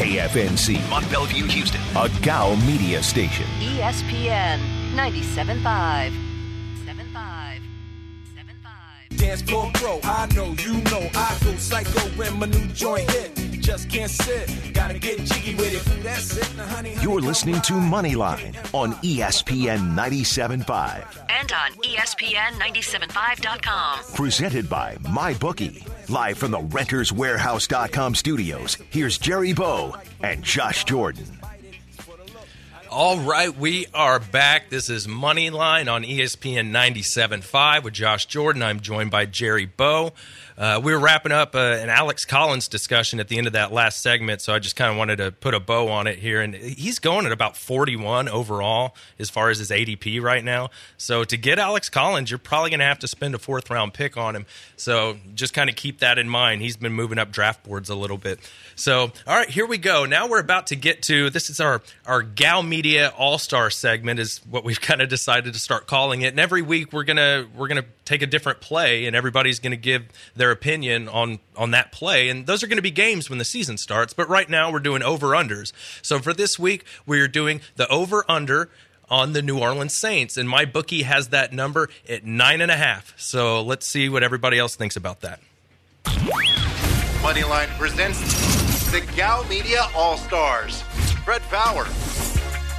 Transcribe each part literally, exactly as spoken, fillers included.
K F N C, Mont Bellevue, Houston, a Gal Media station. E S P N ninety-seven point five. Dance floor pro, I know, you know, I go psycho when my new joint hit. Just can't sit, gotta get jiggy with it. That's it, now honey, honey. You're listening to Moneyline on E S P N ninety-seven point five. And on E S P N ninety-seven point five dot com. Presented by MyBookie. Live from the Renters Warehouse dot com studios, here's Jerry Bowe and Josh Jordan. All right, we are back. This is Moneyline on E S P N ninety-seven point five with Josh Jordan. I'm joined by Jerry Bowe. Uh, we were wrapping up uh, an Alex Collins discussion at the end of that last segment, so I just kind of wanted to put a bow on it here. And he's going at about forty-one overall as far as his A D P right now. So to get Alex Collins, you're probably going to have to spend a fourth-round pick on him. So just kind of keep that in mind. He's been moving up draft boards a little bit. So, all right, here we go. Now we're about to get to – this is our, our Gal Media. Media All-Star segment is what we've kind of decided to start calling it. And every week we're gonna we're gonna take a different play, and everybody's gonna give their opinion on on that play. And those are gonna be games when the season starts. But right now we're doing over-unders. So for this week we're doing the over-under on the New Orleans Saints, and my bookie has that number at nine and a half. So let's see what everybody else thinks about that. Moneyline presents the Gal Media All-Stars. Brett Bauer.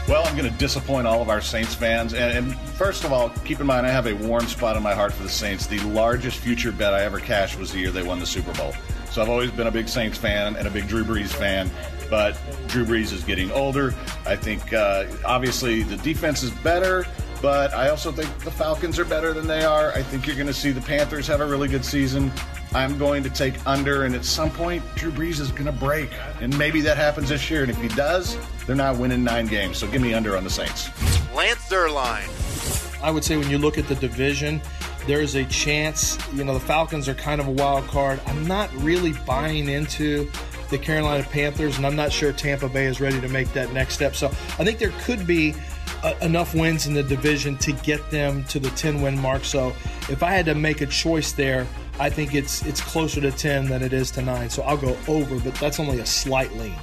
Well, I'm going to disappoint all of our Saints fans. And, and first of all, keep in mind, I have a warm spot in my heart for the Saints. The largest future bet I ever cashed was the year they won the Super Bowl. So I've always been a big Saints fan and a big Drew Brees fan. But Drew Brees is getting older. I think, uh, obviously, the defense is better. But I also think the Falcons are better than they are. I think you're going to see the Panthers have a really good season. I'm going to take under, and at some point, Drew Brees is going to break. And maybe that happens this year, and if he does, they're not winning nine games. So give me under on the Saints. Lance Zierlein. I would say when you look at the division, there's a chance, you know, the Falcons are kind of a wild card. I'm not really buying into the Carolina Panthers, and I'm not sure Tampa Bay is ready to make that next step. So I think there could be Uh, enough wins in the division to get them to the ten-win mark. So if I had to make a choice there, I think it's it's closer to ten than it is to nine. So I'll go over, but that's only a slight lean.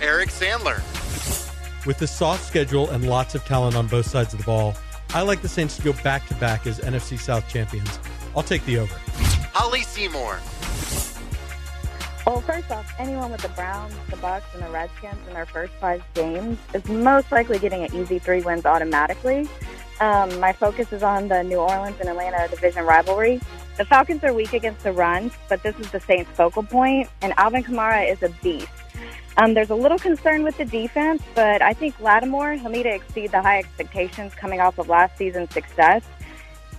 Eric Sandler. With the soft schedule and lots of talent on both sides of the ball, I like the Saints to go back-to-back as N F C South champions. I'll take the over. Holly Seymour. Well, first off, anyone with the Browns, the Bucks, and the Redskins in their first five games is most likely getting an easy three wins automatically. Um, my focus is on the New Orleans and Atlanta division rivalry. The Falcons are weak against the run, but this is the Saints' focal point, and Alvin Kamara is a beast. Um, there's a little concern with the defense, but I think Lattimore, he'll need to exceed the high expectations coming off of last season's success.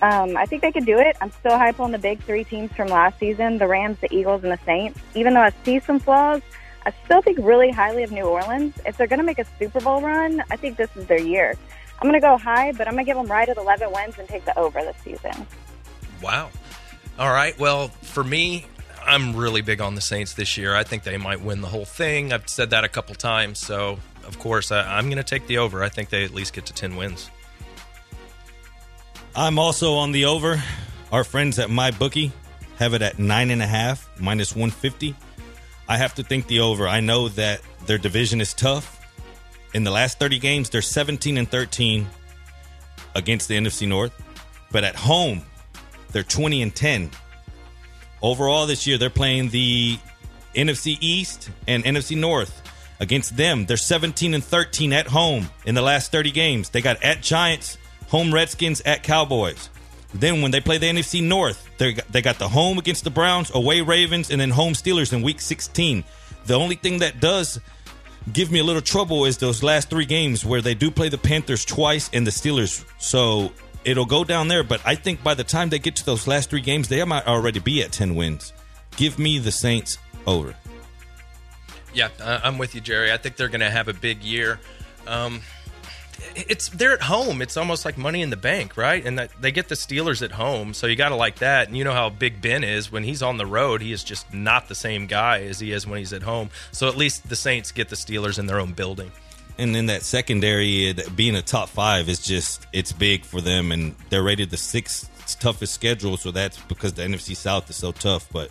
Um, I think they could do it. I'm still hype on the big three teams from last season, the Rams, the Eagles, and the Saints. Even though I see some flaws, I still think really highly of New Orleans. If they're going to make a Super Bowl run, I think this is their year. I'm going to go high, but I'm going to give them right at eleven wins and take the over this season. Wow. All right. Well, for me, I'm really big on the Saints this year. I think they might win the whole thing. I've said that a couple times. So, of course, I, I'm going to take the over. I think they at least get to ten wins. I'm also on the over. Our friends at MyBookie have it at nine and a half, minus one fifty. I have to think the over. I know that their division is tough. In the last thirty games, they're seventeen and thirteen against the N F C North. But at home, they're twenty and ten. Overall this year, they're playing the N F C East and N F C North. Against them, they're seventeen and thirteen at home in the last thirty games. They got at Giants, home Redskins, at Cowboys. Then when they play the N F C North, they got, they got the home against the Browns, away Ravens, and then home Steelers in Week sixteen. The only thing that does give me a little trouble is those last three games where they do play the Panthers twice and the Steelers. So it'll go down there, but I think by the time they get to those last three games, they might already be at ten wins. Give me the Saints over. Yeah, I'm with you, Jerry. I think they're going to have a big year. Um It's they're at home. It's almost like money in the bank, right? And that, they get the Steelers at home, so you got to like that. And you know how Big Ben is. When he's on the road, he is just not the same guy as he is when he's at home. So at least the Saints get the Steelers in their own building. And then that secondary, being a top five, is just it's big for them. And they're rated the sixth toughest schedule, so that's because the N F C South is so tough. But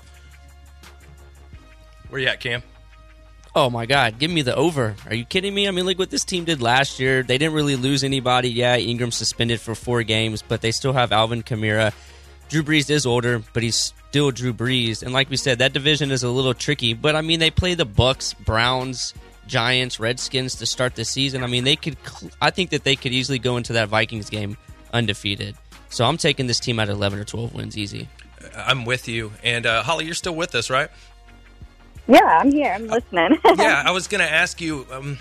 where you at, Cam? Oh, my God. Give me the over. Are you kidding me? I mean, look what this team did last year. They didn't really lose anybody. Yeah, Ingram suspended for four games, but they still have Alvin Kamara. Drew Brees is older, but he's still Drew Brees. And like we said, that division is a little tricky. But, I mean, they play the Bucks, Browns, Giants, Redskins to start the season. I mean, they could. I think that they could easily go into that Vikings game undefeated. So I'm taking this team at eleven or twelve wins easy. I'm with you. And, uh, Holly, you're still with us, right? Yeah, I'm here. I'm listening. Yeah, I was going to ask you, um,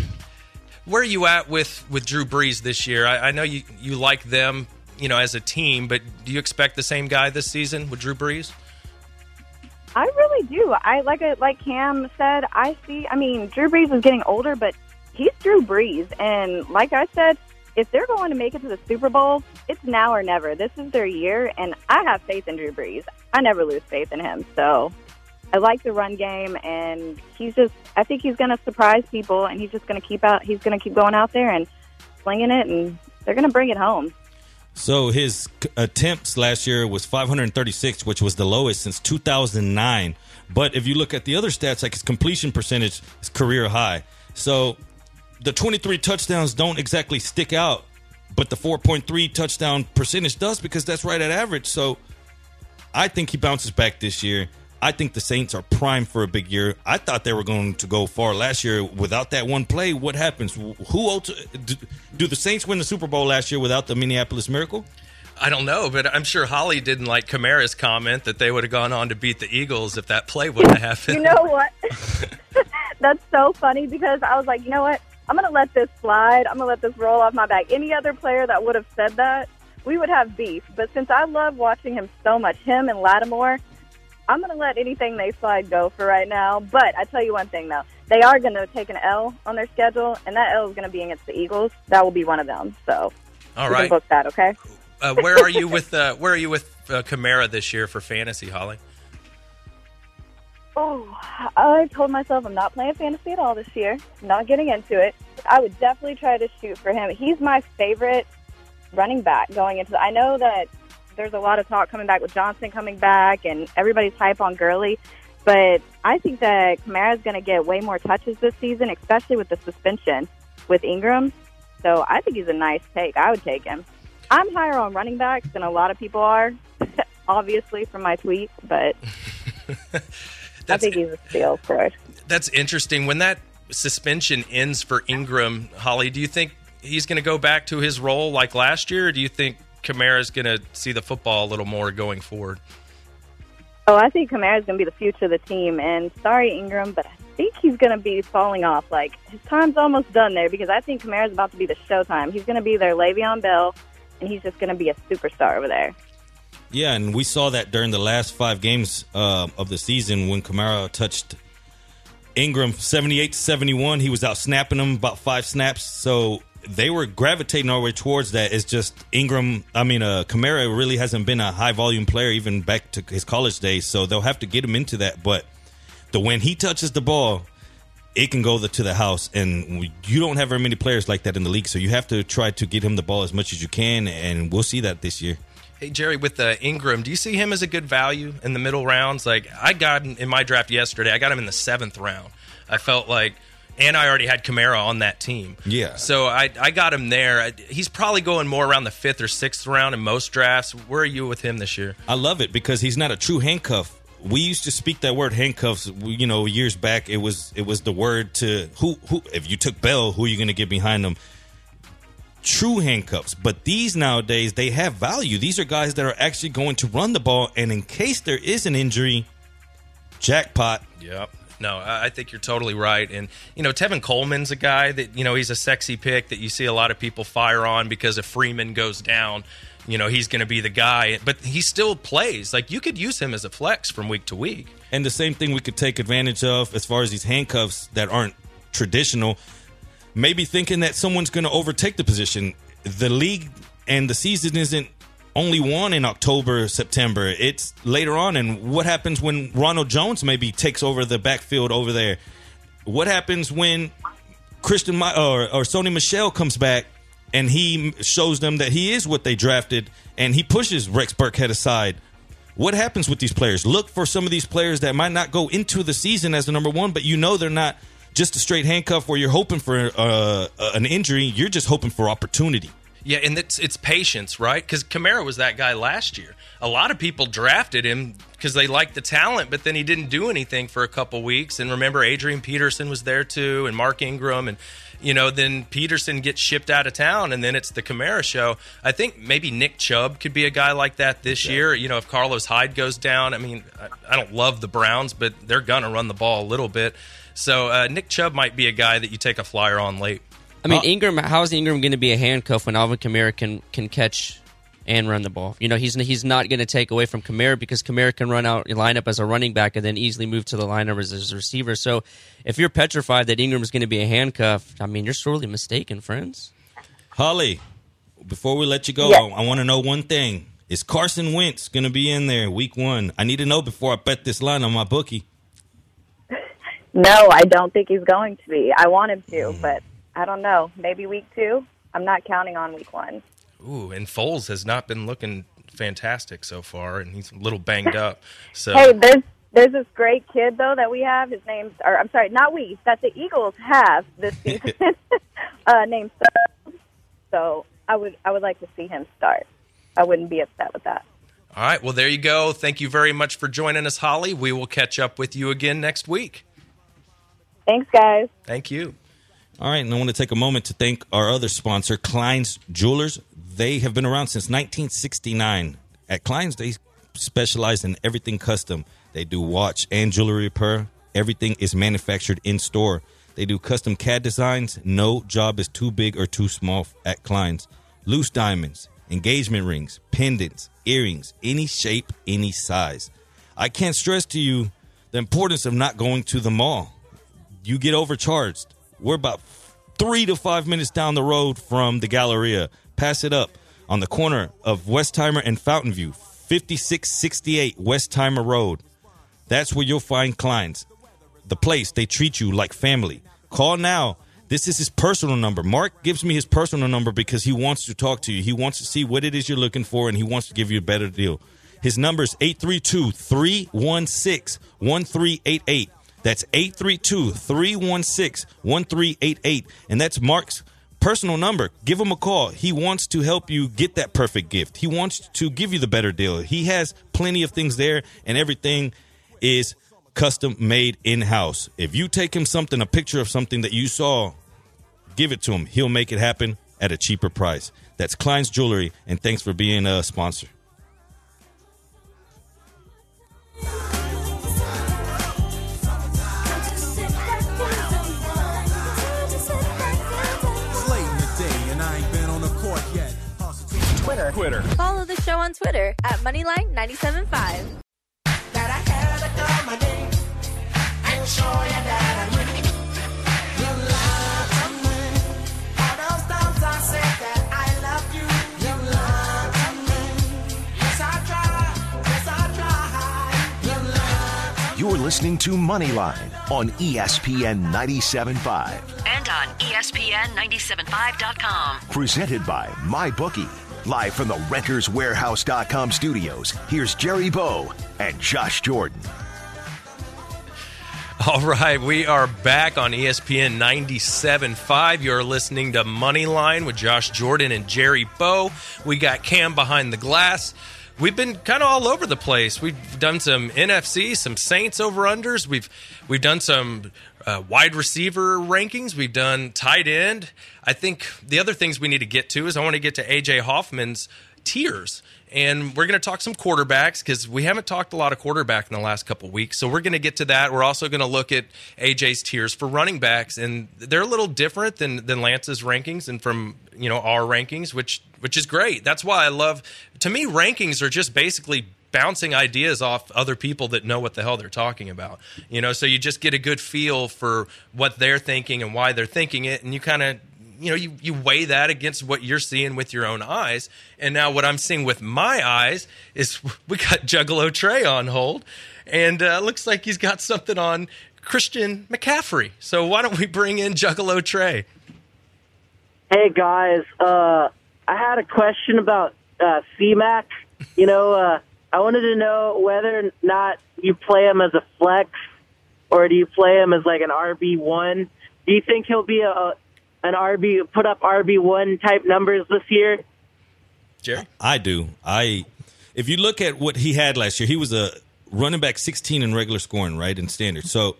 where are you at with, with Drew Brees this year? I, I know you, you like them, you know, as a team, but do you expect the same guy this season with Drew Brees? I really do. I like a, like Cam said, I see, I mean, Drew Brees is getting older, but he's Drew Brees. And like I said, if they're going to make it to the Super Bowl, it's now or never. This is their year, and I have faith in Drew Brees. I never lose faith in him, so... I like the run game, and he's just, I think he's going to surprise people, and he's just going to keep out, he's going to keep going out there and slinging it, and they're going to bring it home. So his attempts last year was five hundred thirty-six, which was the lowest since two thousand nine. But if you look at the other stats, like his completion percentage is career high. So the twenty-three touchdowns don't exactly stick out, but the four point three touchdown percentage does, because that's right at average. So I think he bounces back this year. I think the Saints are primed for a big year. I thought they were going to go far last year. Without that one play, what happens? Who else, do, do the Saints win the Super Bowl last year without the Minneapolis Miracle? I don't know, but I'm sure Holly didn't like Kamara's comment that they would have gone on to beat the Eagles if that play wouldn't have happened. You know what? That's so funny, because I was like, you know what? I'm going to let this slide. I'm going to let this roll off my back. Any other player that would have said that, we would have beef. But since I love watching him so much, him and Lattimore, I'm going to let anything they slide go for right now. But I tell you one thing, though. They are going to take an L on their schedule, and that L is going to be against the Eagles. That will be one of them. So all right, book that, okay? Uh, where are you with uh, Where are you with uh, Kamara this year for fantasy, Holly? Oh, I told myself I'm not playing fantasy at all this year. I'm not getting into it. I would definitely try to shoot for him. He's my favorite running back going into the, I know that there's a lot of talk coming back with Johnson coming back and everybody's hype on Gurley. But I think that Kamara's going to get way more touches this season, especially with the suspension with Ingram. So I think he's a nice take. I would take him. I'm higher on running backs than a lot of people are, obviously, from my tweets. But I think he's a steal for it. That's interesting. When that suspension ends for Ingram, Holly, do you think he's going to go back to his role like last year? Or do you think Kamara's going to see the football a little more going forward? Oh, I think Kamara's going to be the future of the team. And sorry, Ingram, but I think he's going to be falling off. Like, his time's almost done there, because I think Kamara's about to be the showtime. He's going to be their Le'Veon Bell, and he's just going to be a superstar over there. Yeah, and we saw that during the last five games uh, of the season when Kamara touched Ingram seventy-eight to seventy-one. He was out snapping him about five snaps, so they were gravitating our way towards that. It's just Ingram, I mean, uh, Kamara really hasn't been a high-volume player even back to his college days, so they'll have to get him into that. But the when he touches the ball, it can go the, to the house, and we, you don't have very many players like that in the league, so you have to try to get him the ball as much as you can, and we'll see that this year. Hey, Jerry, with uh, Ingram, do you see him as a good value in the middle rounds? Like, I got him in my draft yesterday. I got him in the seventh round. I felt like... And I already had Kamara on that team. Yeah. So I, I got him there. He's probably going more around the fifth or sixth round in most drafts. Where are you with him this year? I love it because he's not a true handcuff. We used to speak that word handcuffs, you know, years back. It was it was the word to who, who if you took Bell, who are you going to get behind him? True handcuffs. But these nowadays, they have value. These are guys that are actually going to run the ball. And in case there is an injury, jackpot. Yep. No, I think you're totally right. And, you know, Tevin Coleman's a guy that, you know, he's a sexy pick that you see a lot of people fire on because if Freeman goes down, you know, he's going to be the guy. But he still plays. Like, you could use him as a flex from week to week. And the same thing we could take advantage of as far as these handcuffs that aren't traditional, maybe thinking that someone's going to overtake the position. The league and the season isn't only one in October, September. It's later on. And what happens when Ronald Jones maybe takes over the backfield over there? What happens when Christian My- or, or Sony Michel comes back and he shows them that he is what they drafted and he pushes Rex Burkhead aside? What happens with these players? Look for some of these players that might not go into the season as the number one, but you know they're not just a straight handcuff where you're hoping for uh, an injury. You're just hoping for opportunity. Yeah, and it's, it's patience, right? Because Kamara was that guy last year. A lot of people drafted him because they liked the talent, but then he didn't do anything for a couple weeks. And remember, Adrian Peterson was there too, and Mark Ingram. And, you know, then Peterson gets shipped out of town, and then it's the Kamara show. I think maybe Nick Chubb could be a guy like that this yeah. year. You know, if Carlos Hyde goes down, I mean, I don't love the Browns, but they're going to run the ball a little bit. So uh, Nick Chubb might be a guy that you take a flyer on late. I mean, Ingram. How is Ingram going to be a handcuff when Alvin Kamara can, can catch and run the ball? You know, he's he's not going to take away from Kamara because Kamara can run out line up as a running back and then easily move to the lineup as a receiver. So, if you're petrified that Ingram is going to be a handcuff, I mean, you're sorely mistaken, friends. Holly, before we let you go, yeah. I, I want to know one thing: is Carson Wentz going to be in there Week One? I need to know before I bet this line on my bookie. No, I don't think he's going to be. I want him to, mm. but. I don't know. Maybe week two. I'm not counting on week one. Ooh, and Foles has not been looking fantastic so far, and he's a little banged up. So hey, there's there's this great kid though that we have. His name's, or I'm sorry, not we, that the Eagles have this season. uh, named so I would I would like to see him start. I wouldn't be upset with that. All right, well there you go. Thank you very much for joining us, Holly. We will catch up with you again next week. Thanks, guys. Thank you. All right, and I want to take a moment to thank our other sponsor, Klein's Jewelers. They have been around since nineteen sixty-nine. At Klein's, they specialize in everything custom. They do watch and jewelry repair. Everything is manufactured in-store. They do custom C A D designs. No job is too big or too small at Klein's. Loose diamonds, engagement rings, pendants, earrings, any shape, any size. I can't stress to you the importance of not going to the mall. You get overcharged. We're about three to five minutes down the road from the Galleria. Pass it up on the corner of Westheimer and Fountain View, fifty-six sixty-eight Westheimer Road. That's where you'll find Klein's. The place, they treat you like family. Call now. This is his personal number. Mark gives me his personal number because he wants to talk to you. He wants to see what it is you're looking for, and he wants to give you a better deal. His number is eight three two, three one six, one three eight eight. That's eight three two, three one six, one three eight eight. And that's Mark's personal number. Give him a call. He wants to help you get that perfect gift. He wants to give you the better deal. He has plenty of things there, and everything is custom made in-house. If you take him something, a picture of something that you saw, give it to him. He'll make it happen at a cheaper price. That's Klein's Jewelry, and thanks for being a sponsor. Twitter. Twitter. Follow the show on Twitter at Moneyline nine seventy-five. You're listening to Moneyline on E S P N ninety-seven point five. And on E S P N ninety-seven point five dot com. Presented by MyBookie. Live from the Renters Warehouse dot com studios, here's Jerry Bowe and Josh Jordan. All right, we are back on E S P N ninety-seven point five. You're listening to Moneyline with Josh Jordan and Jerry Bowe. We got Cam behind the glass. We've been kind of all over the place. We've done some N F C, some Saints over-unders. We've, we've done some... Uh, wide receiver rankings. We've done tight end. I think the other things we need to get to is I want to get to A J Hoffman's tiers. And we're going to talk some quarterbacks because we haven't talked a lot of quarterback in the last couple weeks. So we're going to get to that. We're also going to look at A J's tiers for running backs. And they're a little different than, than Lance's rankings and from, you know, our rankings, which, which is great. That's why I love, to me, rankings are just basically bouncing ideas off other people that know what the hell they're talking about, you know, so you just get a good feel for what they're thinking and why they're thinking it. And you kind of, you know, you, you weigh that against what you're seeing with your own eyes. And now what I'm seeing with my eyes is we got Juggalo Trey on hold, and uh, looks like he's got something on Christian McCaffrey. So why don't we bring in Juggalo Trey? Hey guys, uh, I had a question about uh, C-Mac, you know, uh, I wanted to know whether or not you play him as a flex or do you play him as like an R B one? Do you think he'll be a an R B, put up R B one type numbers this year? Jerry? I do. I if you look at what he had last year, he was a running back sixteen in regular scoring, right, in standard. So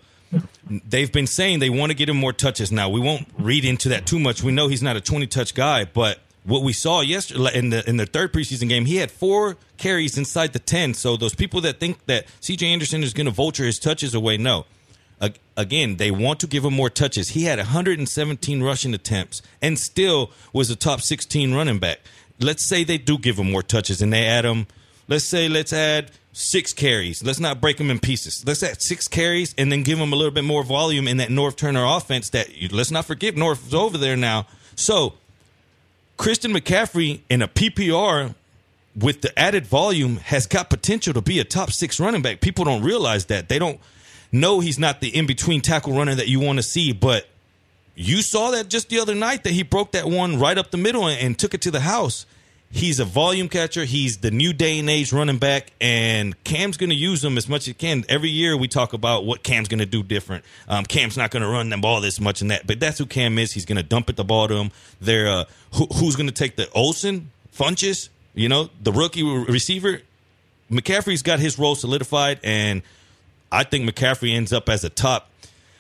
they've been saying they want to get him more touches. Now, we won't read into that too much. We know he's not a twenty-touch guy, but what we saw yesterday in the in the third preseason game, he had four carries inside the ten. So those people that think that C J Anderson is going to vulture his touches away, no. Again, they want to give him more touches. He had one hundred seventeen rushing attempts and still was a top sixteen running back. Let's say they do give him more touches and they add him. Let's say let's add six carries. Let's not break him in pieces. Let's add six carries and then give him a little bit more volume in that North Turner offense that, let's not forget, North's over there now. So Christian McCaffrey in a P P R with the added volume has got potential to be a top six running back. People don't realize that. They don't know he's not the in-between tackle runner that you want to see, but you saw that just the other night that he broke that one right up the middle and, and took it to the house. He's a volume catcher. He's the new day and age running back, and Cam's going to use him as much as he can. Every year we talk about what Cam's going to do different. Um, Cam's not going to run the ball this much and that, but that's who Cam is. He's going to dump it the ball to him. They're, uh, who, who's going to take the Olsen, Funches, you know, the rookie receiver? McCaffrey's got his role solidified, and I think McCaffrey ends up as a top,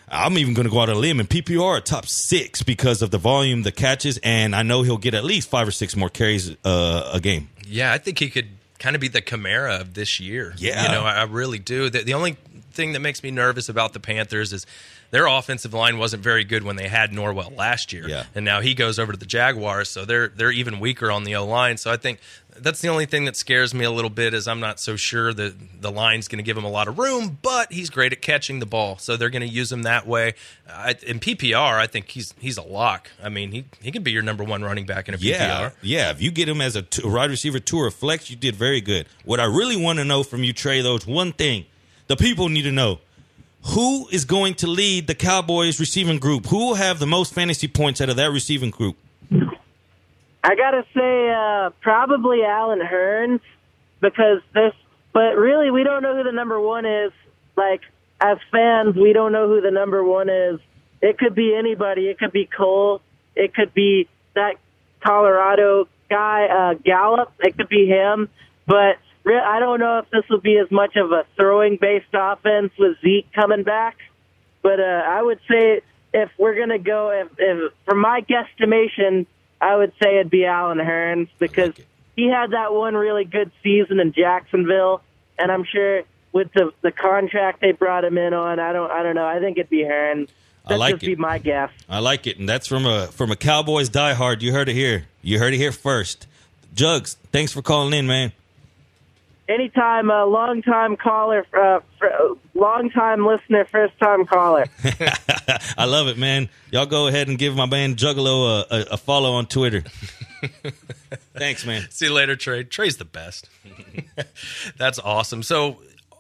I'm even going to go out on a limb in P P R, top six because of the volume, the catches, and I know he'll get at least five or six more carries uh, a game. Yeah, I think he could kind of be the Kamara of this year. Yeah. You know, I really do. The, the only thing that makes me nervous about the Panthers is their offensive line wasn't very good when they had Norwell last year. Yeah. And now he goes over to the Jaguars, so they're they're even weaker on the O-line. So I think that's the only thing that scares me a little bit is I'm not so sure that the line's going to give him a lot of room, but he's great at catching the ball, so they're going to use him that way. I, in P P R, I think he's he's a lock. I mean, he, he could be your number one running back in a yeah, P P R. Yeah, if you get him as a t- wide receiver two or flex, you did very good. What I really want to know from you, Trey, though, is one thing. The people need to know. Who is going to lead the Cowboys receiving group? Who will have the most fantasy points out of that receiving group? I gotta say, uh, probably Allen Hurns, because this. But really, we don't know who the number one is. Like, as fans, we don't know who the number one is. It could be anybody. It could be Cole. It could be that Colorado guy, uh, Gallup. It could be him. But re- I don't know if this will be as much of a throwing-based offense with Zeke coming back. But uh, I would say if we're gonna go, if, if from my guesstimation, I would say it'd be Allen Hurns because like he had that one really good season in Jacksonville, and I'm sure with the, the contract they brought him in on, I don't I don't know. I think it'd be Hurns. That'd I like just it. Be my guess. I like it, and that's from a from a Cowboys diehard. You heard it here. You heard it here first. Jugs, thanks for calling in, man. Anytime, a uh, long-time caller, uh, long-time listener, first-time caller. I love it, man. Y'all go ahead and give my man Juggalo a, a, a follow on Twitter. Thanks, man. See you later, Trey. Trey's the best. That's awesome. So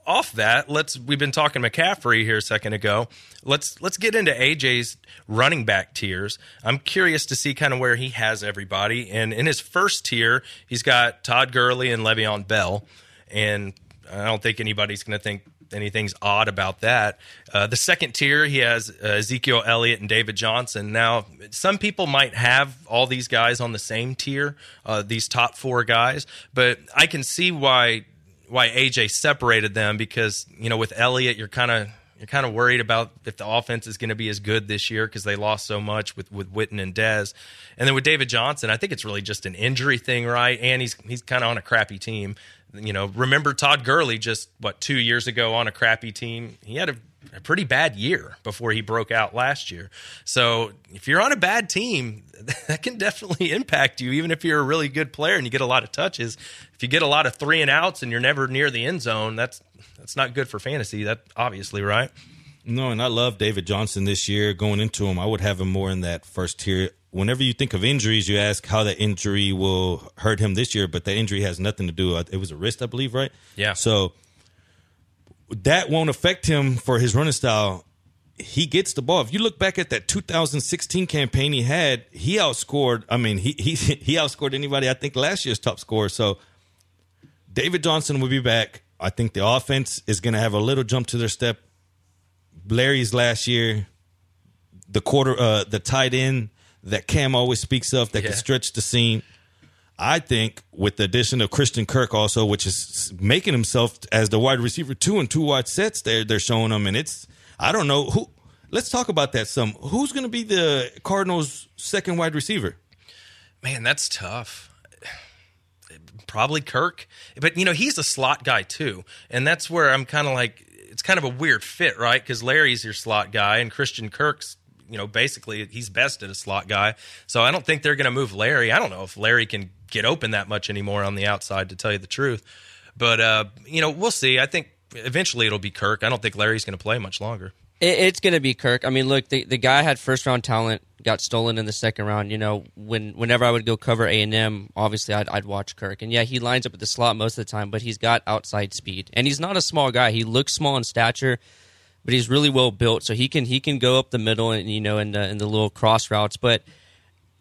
off that, let's we've been talking McCaffrey here a second ago. Let's let's get into A J's running back tiers. I'm curious to see kind of where he has everybody. And in his first tier, he's got Todd Gurley and Le'Veon Bell. And I don't think anybody's going to think anything's odd about that. Uh, the second tier, he has uh, Ezekiel Elliott and David Johnson. Now, some people might have all these guys on the same tier, uh, these top four guys, but I can see why why A J separated them because, you know, with Elliott, you're kind of you're kind of worried about if the offense is going to be as good this year because they lost so much with, with Witten and Dez. And then with David Johnson, I think it's really just an injury thing, right? And he's he's kind of on a crappy team. You know, remember Todd Gurley just, what, two years ago on a crappy team? He had a, a pretty bad year before he broke out last year. So if you're on a bad team, that can definitely impact you, even if you're a really good player and you get a lot of touches. If you get a lot of three and outs and you're never near the end zone, that's that's not good for fantasy. That obviously, right? No, and I love David Johnson this year. Going into him, I would have him more in that first tier. Whenever you think of injuries, you ask how that injury will hurt him this year, but the injury has nothing to do. It was a wrist, I believe, right? Yeah. So that won't affect him for his running style. He gets the ball. If you look back at that two thousand sixteen campaign he had, he outscored, I mean, he he, he outscored anybody, I think, last year's top scorer. So David Johnson will be back. I think the offense is going to have a little jump to their step. Larry's last year, the quarter, uh, the tight end that Cam always speaks of that yeah. can stretch the seam. I think with the addition of Christian Kirk also, which is making himself as the wide receiver two and two wide sets, they're, they're showing him. And it's, I don't know who, let's talk about that some. Who's going to be the Cardinals' second wide receiver? Man, that's tough. Probably Kirk. But, you know, he's a slot guy too. And that's where I'm kind of like, it's kind of a weird fit, right? Because Larry's your slot guy and Christian Kirk's, you know, basically he's best at a slot guy. So I don't think they're going to move Larry. I don't know if Larry can get open that much anymore on the outside, to tell you the truth. But, uh, you know, we'll see. I think eventually it'll be Kirk. I don't think Larry's going to play much longer. It's going to be Kirk. I mean, look, the, the guy had first-round talent, got stolen in the second round. You know, when whenever I would go cover A and M, obviously I'd, I'd watch Kirk. And, yeah, he lines up at the slot most of the time, but he's got outside speed. And he's not a small guy. He looks small in stature, but he's really well-built. So he can he can go up the middle and, you know, in the, in the little cross routes. But,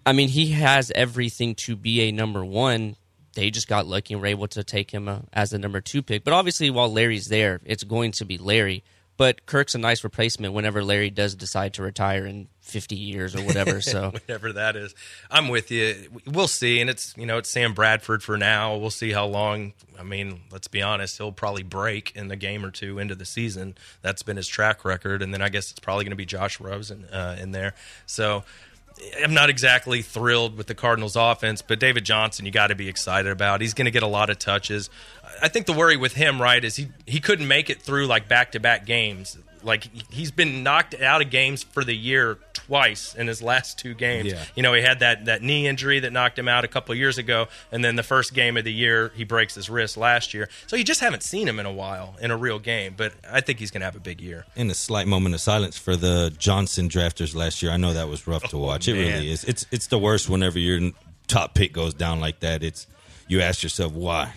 I mean, he has everything to be a number one. They just got lucky and were able to take him uh, as the number two pick. But, obviously, while Larry's there, it's going to be Larry. But Kirk's a nice replacement whenever Larry does decide to retire in fifty years or whatever. So whatever that is, I'm with you. We'll see. And it's, you know, it's Sam Bradford for now. We'll see how long. I mean, let's be honest. He'll probably break in the game or two into the season. That's been his track record. And then I guess it's probably going to be Josh Rosen uh, in there. So I'm not exactly thrilled with the Cardinals offense, but David Johnson, you got to be excited about. He's going to get a lot of touches. I think the worry with him, right, is he, he couldn't make it through like back-to-back games. Like he's been knocked out of games for the year twice in his last two games. Yeah. You know, he had that, that knee injury that knocked him out a couple of years ago, and then the first game of the year, he breaks his wrist last year. So you just haven't seen him in a while in a real game, but I think he's going to have a big year. And a slight moment of silence for the Johnson drafters last year. I know that was rough oh, to watch. Man. It really is. It's it's the worst whenever your top pick goes down like that. It's you ask yourself why.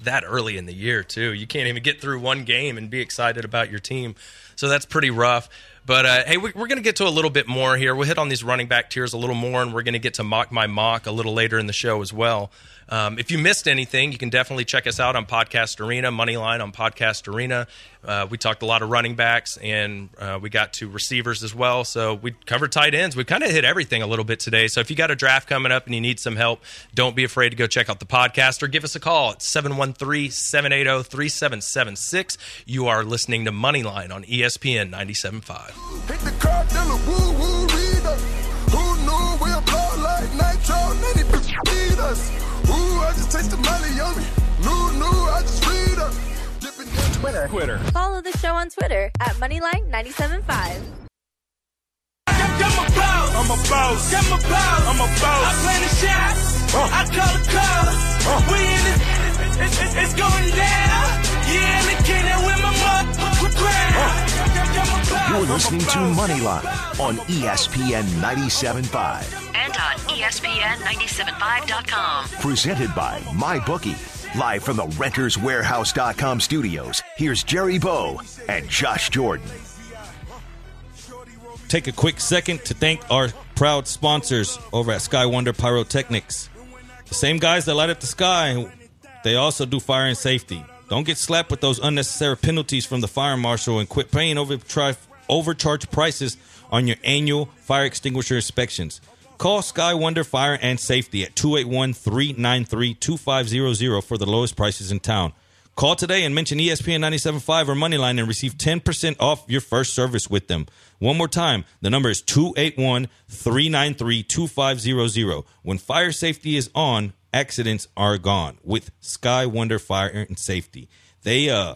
That early in the year, too. You can't even get through one game and be excited about your team. So that's pretty rough. But, uh, hey, we, we're going to get to a little bit more here. We'll hit on these running back tiers a little more, and we're going to get to Mock My Mock a little later in the show as well. Um, if you missed anything, you can definitely check us out on Podcast Arena, Moneyline on Podcast Arena. Uh, we talked a lot of running backs, and uh, we got to receivers as well. So we covered tight ends. We kind of hit everything a little bit today. So if you got a draft coming up and you need some help, don't be afraid to go check out the podcast or give us a call at seven one three, seven eight zero, three seven seven six. You are listening to Moneyline on E S P N ninety-seven point five. Hit the curb, then the woo-woo read us. Who knew we'll blow like nitro, and it beat us. Ooh, I just taste the money on me. New, new, I just read us. Dipping in Twitter. Twitter. Follow the show on Twitter at Moneyline nine seven five. I'm a boss. I'm a boss. I'm a boss. I'm a boss. I play the shots. Uh. I call the colors. Uh. We in this. It's, it's, it's, it's going down. Yeah, I'm getting with my motherfucking crowd. You're listening to Moneyline on E S P N ninety-seven point five. And on E S P N ninety-seven point five dot com. Presented by MyBookie. Live from the Renters Warehouse dot com studios, here's Jerry Bowe and Josh Jordan. Take a quick second to thank our proud sponsors over at Sky Wonder Pyrotechnics. The same guys that light up the sky, they also do fire and safety. Don't get slapped with those unnecessary penalties from the fire marshal and quit paying over tri- overcharged prices on your annual fire extinguisher inspections. Call Sky Wonder Fire and Safety at two eight one, three nine three, two five zero zero for the lowest prices in town. Call today and mention E S P N ninety-seven point five or Moneyline and receive ten percent off your first service with them. One more time, the number is two eight one, three nine three, two five zero zero. When fire safety is on, accidents are gone with Sky Wonder Fire and Safety. They uh,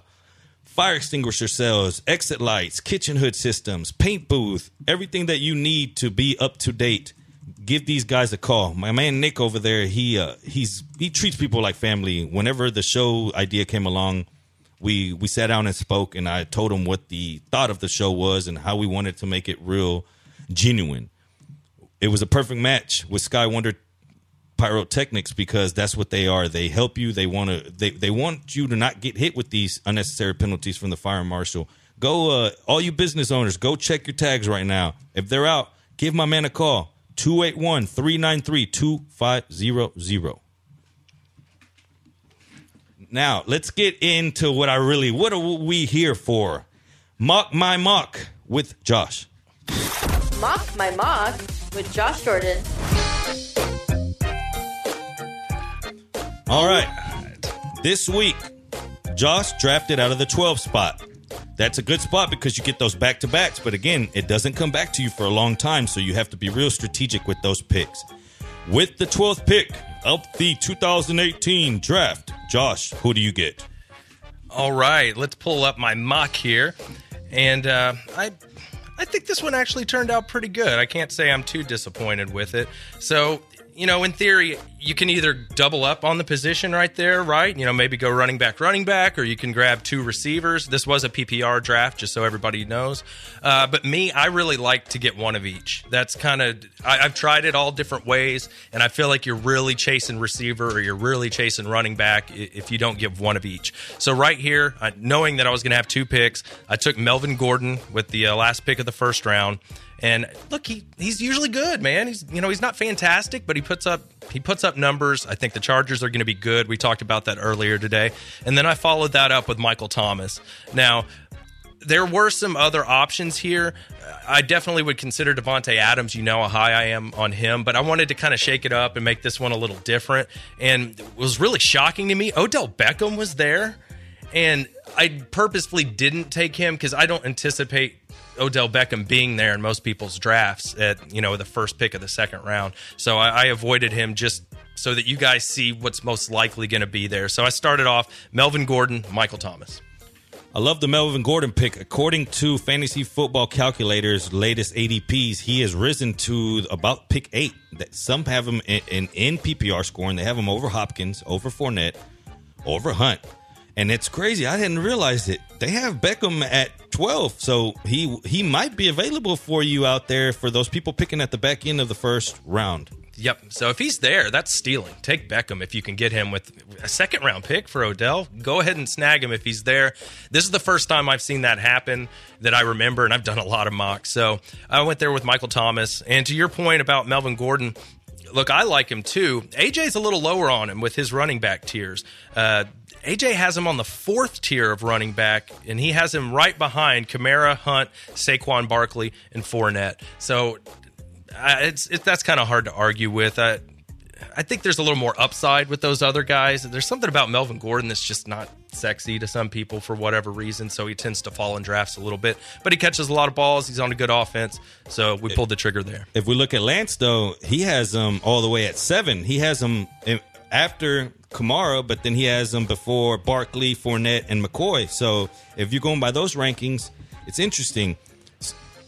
fire extinguisher cells, exit lights, kitchen hood systems, paint booth, everything that you need to be up to date. Give these guys a call. My man Nick over there, he uh, he's he treats people like family. Whenever the show idea came along, we we sat down and spoke, and I told him what the thought of the show was and how we wanted to make it real, genuine. It was a perfect match with Sky Wonder Pyrotechnics because that's what they are. They help you. They want to. They they want you to not get hit with these unnecessary penalties from the fire marshal. Go, uh, all you business owners, go check your tags right now. If they're out, give my man a call. two eight one, three nine three, two five zero zero. Now, let's get into what I really, what are we here for? Mock My Mock with Josh. Mock my mock with Josh Jordan. All right. This week, Josh drafted out of the twelve spot. That's a good spot because you get those back-to-backs. But again, it doesn't come back to you for a long time, so you have to be real strategic with those picks. With the twelfth pick of the two thousand eighteen draft, Josh, who do you get? All right, let's pull up my mock here. And uh, I... I think this one actually turned out pretty good. I can't say I'm too disappointed with it. So, you know, in theory, you can either double up on the position right there, right? You know, maybe go running back, running back, or you can grab two receivers. This was a P P R draft, just so everybody knows. Uh, but me, I really like to get one of each. That's kind of, I've tried it all different ways, and I feel like you're really chasing receiver or you're really chasing running back if you don't give one of each. So right here, knowing that I was going to have two picks, I took Melvin Gordon with the last pick of the first round. And look, he, he's usually good, man. He's you know he's not fantastic, but he puts up he puts up numbers. I think the Chargers are going to be good. We talked about that earlier today. And then I followed that up with Michael Thomas. Now, there were some other options here. I definitely would consider Devontae Adams. You know how high I am on him, but I wanted to kind of shake it up and make this one a little different. And it was really shocking to me. Odell Beckham was there, and I purposefully didn't take him because I don't anticipate Odell Beckham being there in most people's drafts at, you know, the first pick of the second round. So I, I avoided him just so that you guys see what's most likely going to be there. So I started off Melvin Gordon, Michael Thomas. I love the Melvin Gordon pick. According to Fantasy Football Calculator's latest A D Ps, he has risen to about pick eight. That some have him in, in, in P P R scoring. They have him over Hopkins, over Fournette, over Hunt. And it's crazy. I didn't realize it. They have Beckham at twelve, so he he might be available for you out there for those people picking at the back end of the first round. Yep. So if he's there, that's stealing. Take Beckham if you can get him with a second round pick for Odell. Go ahead and snag him if he's there. This is the first time I've seen that happen that I remember, and I've done a lot of mocks. So I went there with Michael Thomas. And to your point about Melvin Gordon, look, I like him too. A J's a little lower on him with his running back tiers. Uh, A J has him on the fourth tier of running back, and he has him right behind Kamara, Hunt, Saquon Barkley, and Fournette. So uh, it's it, that's kind of hard to argue with. I, I think there's a little more upside with those other guys. There's something about Melvin Gordon that's just not sexy to some people for whatever reason, so he tends to fall in drafts a little bit. But he catches a lot of balls. He's on a good offense, so we pulled the trigger there. If we look at Lance, though, he has him all the way at seven. He has him after Kamara, but then he has him before Barkley, Fournette, and McCoy. So if you're going by those rankings, it's interesting.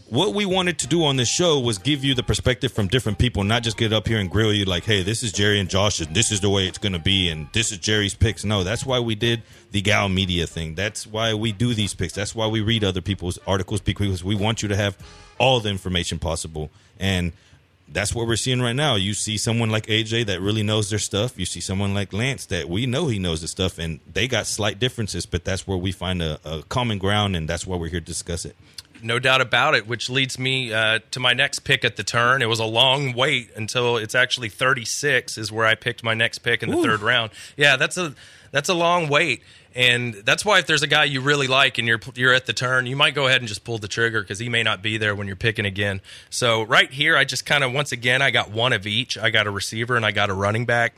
What we wanted to do on this show was give you the perspective from different people, not just get up here and grill you like, hey, this is Jerry and Josh, and this is the way it's going to be, and this is Jerry's picks. No, that's why we did the Gal Media thing. That's why we do these picks. That's why we read other people's articles, because we want you to have all the information possible. And that's what we're seeing right now. You see someone like A J that really knows their stuff. You see someone like Lance that we know he knows his stuff, and they got slight differences, but that's where we find a, a common ground, and that's why we're here to discuss it. No doubt about it, which leads me uh, to my next pick at the turn. It was a long wait until it's actually thirty-six is where I picked my next pick in the Ooh. third round. Yeah, that's a that's a long wait. And that's why if there's a guy you really like and you're you're at the turn, you might go ahead and just pull the trigger because he may not be there when you're picking again. So right here, I just kind of, once again, I got one of each. I got a receiver and I got a running back.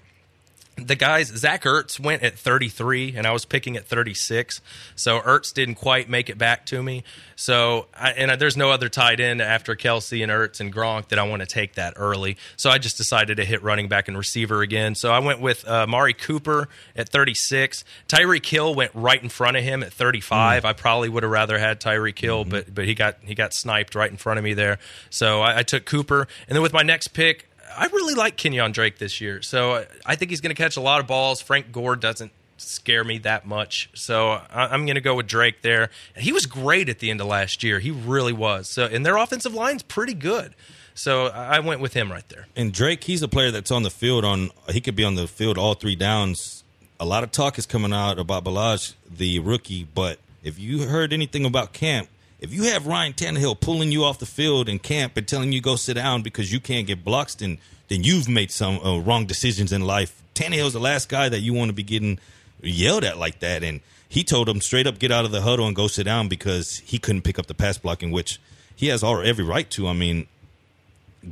The guys, Zach Ertz went at thirty-three, and I was picking at thirty-six. So Ertz didn't quite make it back to me. So, I, and I, there's no other tight end after Kelsey and Ertz and Gronk that I want to take that early. So I just decided to hit running back and receiver again. So I went with uh, Amari Cooper at thirty-six. Tyreek Hill went right in front of him at thirty-five. Mm. I probably would have rather had Tyreek Hill, mm-hmm. but but he got he got sniped right in front of me there. So I, I took Cooper, and then with my next pick, I really like Kenyon Drake this year, so I think he's going to catch a lot of balls. Frank Gore doesn't scare me that much, so I'm going to go with Drake there. He was great at the end of last year. He really was. So, and their offensive line's pretty good, so I went with him right there. And Drake, he's a player that's on the field. on He could be on the field all three downs. A lot of talk is coming out about Ballage, the rookie, but if you heard anything about camp, if you have Ryan Tannehill pulling you off the field in camp and telling you go sit down because you can't get blocks, then, then you've made some uh, wrong decisions in life. Tannehill's the last guy that you want to be getting yelled at like that, and he told him straight up, get out of the huddle and go sit down because he couldn't pick up the pass blocking, which he has all every right to. I mean,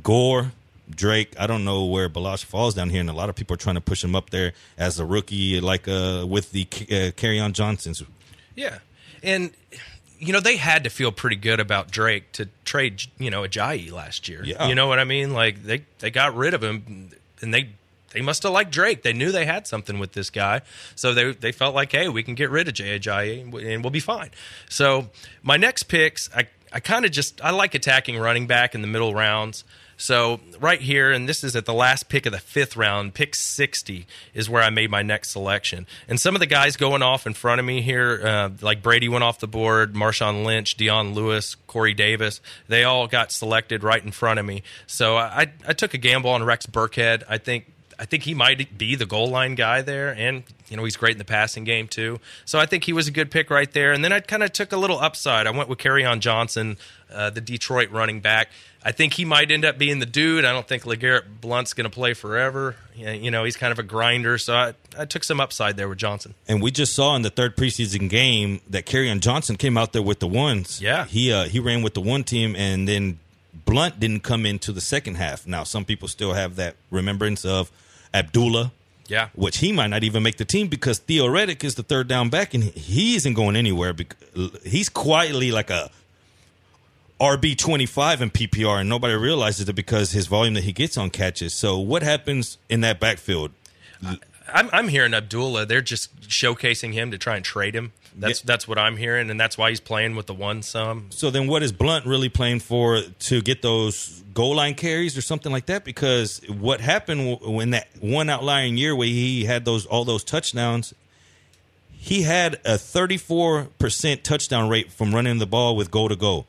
Gore, Drake, I don't know where Balash falls down here, and a lot of people are trying to push him up there as a rookie, like uh, with the uh, Kerryon Johnsons. Yeah, and you know, they had to feel pretty good about Drake to trade, you know, Ajayi last year. Yeah. You know what I mean? Like, they, they got rid of him, and they they must have liked Drake. They knew they had something with this guy. So they they felt like, hey, we can get rid of Jay Ajayi, and we'll be fine. So my next picks, I, I kind of just – I like attacking running back in the middle rounds. So right here, and this is at the last pick of the fifth round, pick sixty is where I made my next selection. And some of the guys going off in front of me here, uh, like Brady went off the board, Marshawn Lynch, Deion Lewis, Corey Davis, they all got selected right in front of me. So I, I took a gamble on Rex Burkhead. I think I think he might be the goal line guy there, and you know he's great in the passing game too. So I think he was a good pick right there. And then I kind of took a little upside. I went with Kerryon Johnson, uh, the Detroit running back. I think he might end up being the dude. I don't think LeGarrette Blount's going to play forever. You know, he's kind of a grinder, so I, I took some upside there with Johnson. And we just saw in the third preseason game that Kerryon Johnson came out there with the ones. Yeah. He uh, he ran with the one team, and then Blount didn't come into the second half. Now, some people still have that remembrance of Abdullah, yeah, which he might not even make the team because Theoretic is the third down back, and he isn't going anywhere. He's quietly like a R B twenty-five in P P R, and nobody realizes it because his volume that he gets on catches. So what happens in that backfield? I, I'm, I'm hearing Abdullah. They're just showcasing him to try and trade him. That's yeah. that's what I'm hearing, and that's why he's playing with the one some. So then what is Blount really playing for, to get those goal line carries or something like that? Because what happened when that one outlying year where he had those all those touchdowns, he had a thirty-four percent touchdown rate from running the ball with goal to goal.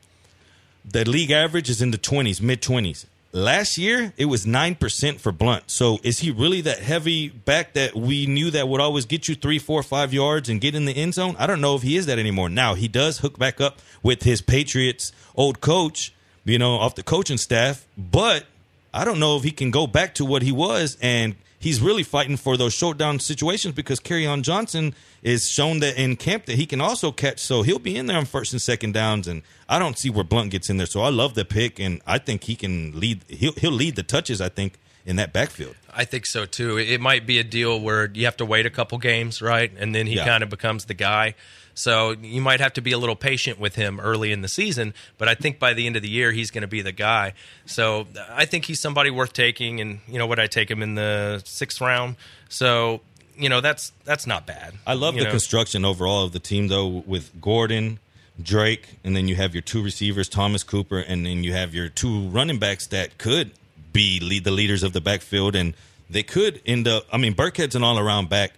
The league average is in the twenties, mid-twenties. Last year, it was nine percent for Blount. So is he really that heavy back that we knew that would always get you three, four, five yards and get in the end zone? I don't know if he is that anymore. Now, he does hook back up with his Patriots old coach, you know, off the coaching staff. But I don't know if he can go back to what he was. And he's really fighting for those short down situations because Kerryon Johnson is shown that in camp that he can also catch. So he'll be in there on first and second downs, and I don't see where Blount gets in there. So I love the pick, and I think he can lead. He'll, he'll lead the touches, I think, in that backfield. I think so, too. It might be a deal where you have to wait a couple games, right, and then he yeah. kind of becomes the guy. So you might have to be a little patient with him early in the season, but I think by the end of the year he's going to be the guy. So I think he's somebody worth taking, and you know what, I take him in the sixth round. So you know that's that's not bad. I love the know. construction overall of the team though, with Gordon, Drake, and then you have your two receivers, Thomas Cooper, and then you have your two running backs that could be lead the leaders of the backfield, and they could end up. I mean, Burkhead's an all around back.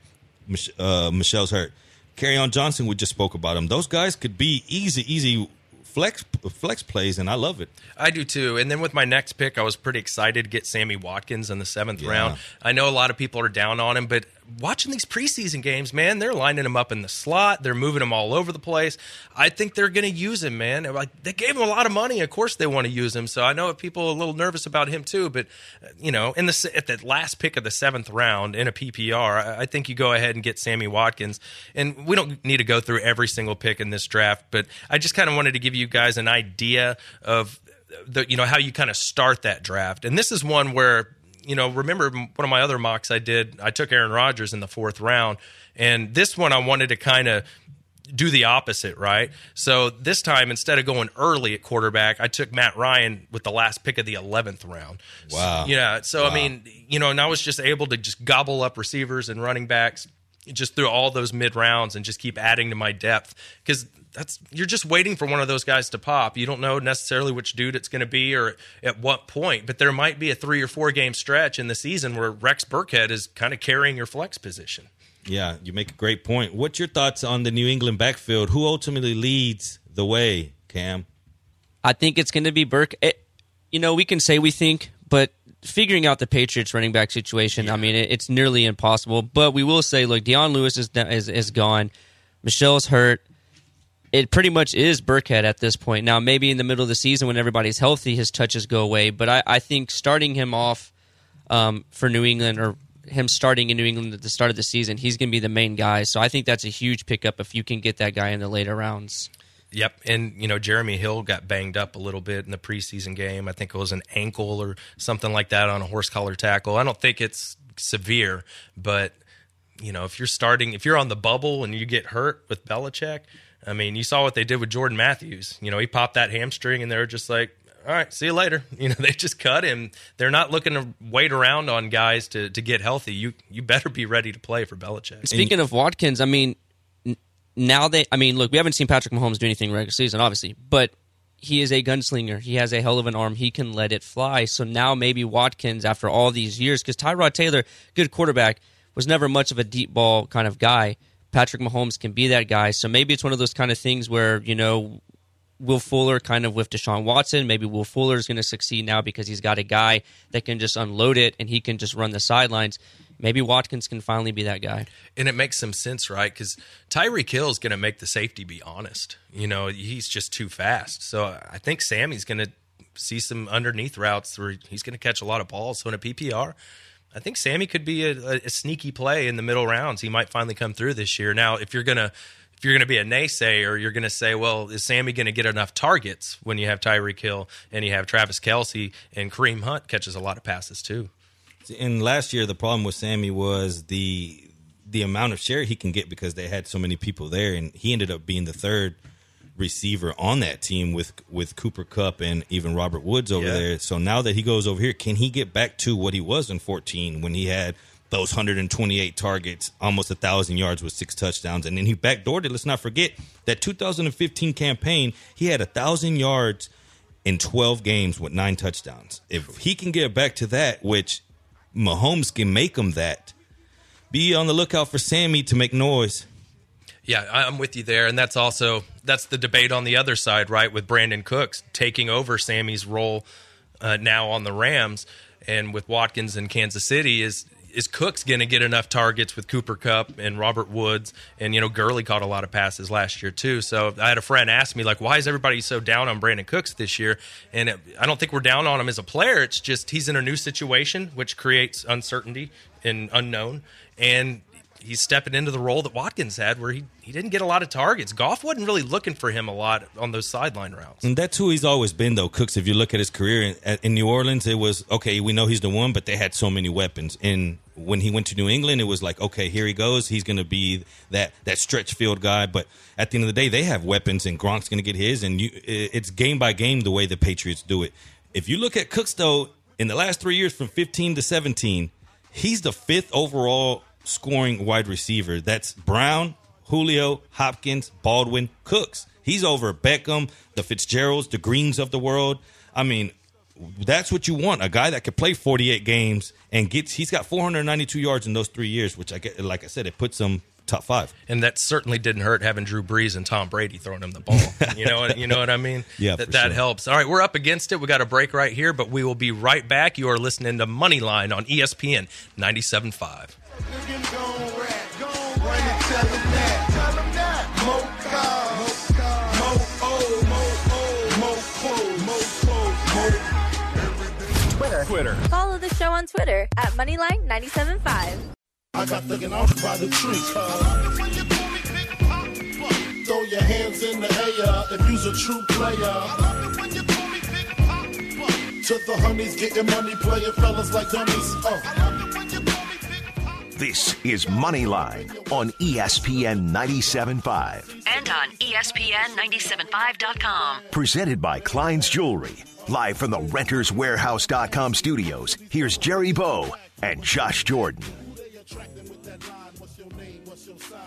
Uh, Michelle's hurt. Kerryon Johnson, we just spoke about him. Those guys could be easy, easy flex flex plays, and I love it. I do, too. And then with my next pick, I was pretty excited to get Sammy Watkins in the seventh yeah. round. I know a lot of people are down on him, but watching these preseason games, man, they're lining him up in the slot. They're moving him all over the place. I think they're going to use him, man. Like, they gave him a lot of money. Of course they want to use him. So I know people are a little nervous about him too. But, you know, in the at the last pick of the seventh round in a P P R, I think you go ahead and get Sammy Watkins. And we don't need to go through every single pick in this draft, but I just kind of wanted to give you guys an idea of the, you know, how you kind of start that draft. And this is one where, you know, remember one of my other mocks I did, I took Aaron Rodgers in the fourth round. And this one I wanted to kind of do the opposite, right? So this time, instead of going early at quarterback, I took Matt Ryan with the last pick of the eleventh round. Wow. So, yeah. So, wow. I mean, you know, and I was just able to just gobble up receivers and running backs just through all those mid rounds and just keep adding to my depth, because that's you're just waiting for one of those guys to pop. You don't know necessarily which dude it's going to be or at what point, but there might be a three or four game stretch in the season where Rex Burkhead is kind of carrying your flex position. Yeah, you make a great point. What's your thoughts on the New England backfield? Who ultimately leads the way, Cam? I think it's going to be Burke. It, you know, we can say we think, but figuring out the Patriots running back situation, yeah. I mean, it, it's nearly impossible. But we will say, look, Deion Lewis is, is, is gone. Michelle's hurt. It pretty much is Burkhead at this point. Now, maybe in the middle of the season when everybody's healthy, his touches go away. But I, I think starting him off um, for New England, or him starting in New England at the start of the season, he's going to be the main guy. So I think that's a huge pickup if you can get that guy in the later rounds. Yep, and, you know, Jeremy Hill got banged up a little bit in the preseason game. I think it was an ankle or something like that on a horse-collar tackle. I don't think it's severe, but, you know, if you're starting, if you're on the bubble and you get hurt with Belichick, I mean, you saw what they did with Jordan Matthews. You know, he popped that hamstring, and they were just like, all right, see you later. You know, they just cut him. They're not looking to wait around on guys to, to get healthy. You you better be ready to play for Belichick. Speaking of Watkins, I mean, now they, I mean, look, we haven't seen Patrick Mahomes do anything regular season, obviously, but he is a gunslinger. He has a hell of an arm. He can let it fly. So now maybe Watkins, after all these years, because Tyrod Taylor, good quarterback, was never much of a deep ball kind of guy. Patrick Mahomes can be that guy. So maybe it's one of those kind of things where, you know, Will Fuller kind of with Deshaun Watson. Maybe Will Fuller is going to succeed now because he's got a guy that can just unload it and he can just run the sidelines. Maybe Watkins can finally be that guy. And it makes some sense, right? Because Tyreek Hill is going to make the safety be honest. You know, he's just too fast. So I think Sammy's going to see some underneath routes where he's going to catch a lot of balls. So in a P P R, I think Sammy could be a, a sneaky play in the middle rounds. He might finally come through this year. Now, if you're going to If you're going to be a naysayer, you're going to say, well, is Sammy going to get enough targets when you have Tyreek Hill and you have Travis Kelce and Kareem Hunt catches a lot of passes too? And last year, the problem with Sammy was the the amount of share he can get because they had so many people there, and he ended up being the third receiver on that team with, with Cooper Kupp and even Robert Woods over yeah. there. So now that he goes over here, can he get back to what he was in fourteen when he had – those one hundred twenty-eight targets, almost one thousand yards with six touchdowns. And then he backdoored it. Let's not forget that two thousand fifteen campaign, he had one thousand yards in twelve games with nine touchdowns. If he can get back to that, which Mahomes can make him that, be on the lookout for Sammy to make noise. Yeah, I'm with you there. And that's also that's the debate on the other side, right, with Brandon Cooks taking over Sammy's role uh, now on the Rams and with Watkins in Kansas City is – is Cook's going to get enough targets with Cooper Kupp and Robert Woods? And, you know, Gurley caught a lot of passes last year, too. So I had a friend ask me, like, why is everybody so down on Brandon Cooks this year? And it, I don't think we're down on him as a player. It's just he's in a new situation, which creates uncertainty and unknown. And he's stepping into the role that Watkins had where he, he didn't get a lot of targets. Goff wasn't really looking for him a lot on those sideline routes. And that's who he's always been, though, Cooks. If you look at his career in, in New Orleans, it was, okay, we know he's the one, but they had so many weapons. And when he went to New England, it was like, okay, here he goes. He's going to be that, that stretch field guy. But at the end of the day, they have weapons, and Gronk's going to get his. And you, it's game by game the way the Patriots do it. If you look at Cooks, though, in the last three years from fifteen to seventeen, he's the fifth overall scoring wide receiver. That's Brown, Julio, Hopkins, Baldwin, Cooks. He's over Beckham, the Fitzgeralds, the Greens of the world. I mean, that's what you want, a guy that could play forty-eight games and gets he's got four hundred ninety-two yards in those three years, which I get, like I said, it puts him top five. And that certainly didn't hurt having Drew Brees and Tom Brady throwing him the ball. You know, you know what I mean? Yeah, that, that sure. helps. All right, we're up against it. We got a break right here, but we will be right back. You are listening to Moneyline on E S P N ninety-seven point five. Twitter. Twitter. Follow the show on Twitter at Moneyline ninety-seven point five. I got looking off by the tree. Throw your hands in the air if you's a true player. To the honeys getting money, playing fellas like dummies. This is Moneyline on E S P N ninety-seven point five. And on E S P N ninety-seven point five dot com. Presented by Klein's Jewelry. Live from the Renters Warehouse dot com studios, here's Jerry Bowe and Josh Jordan.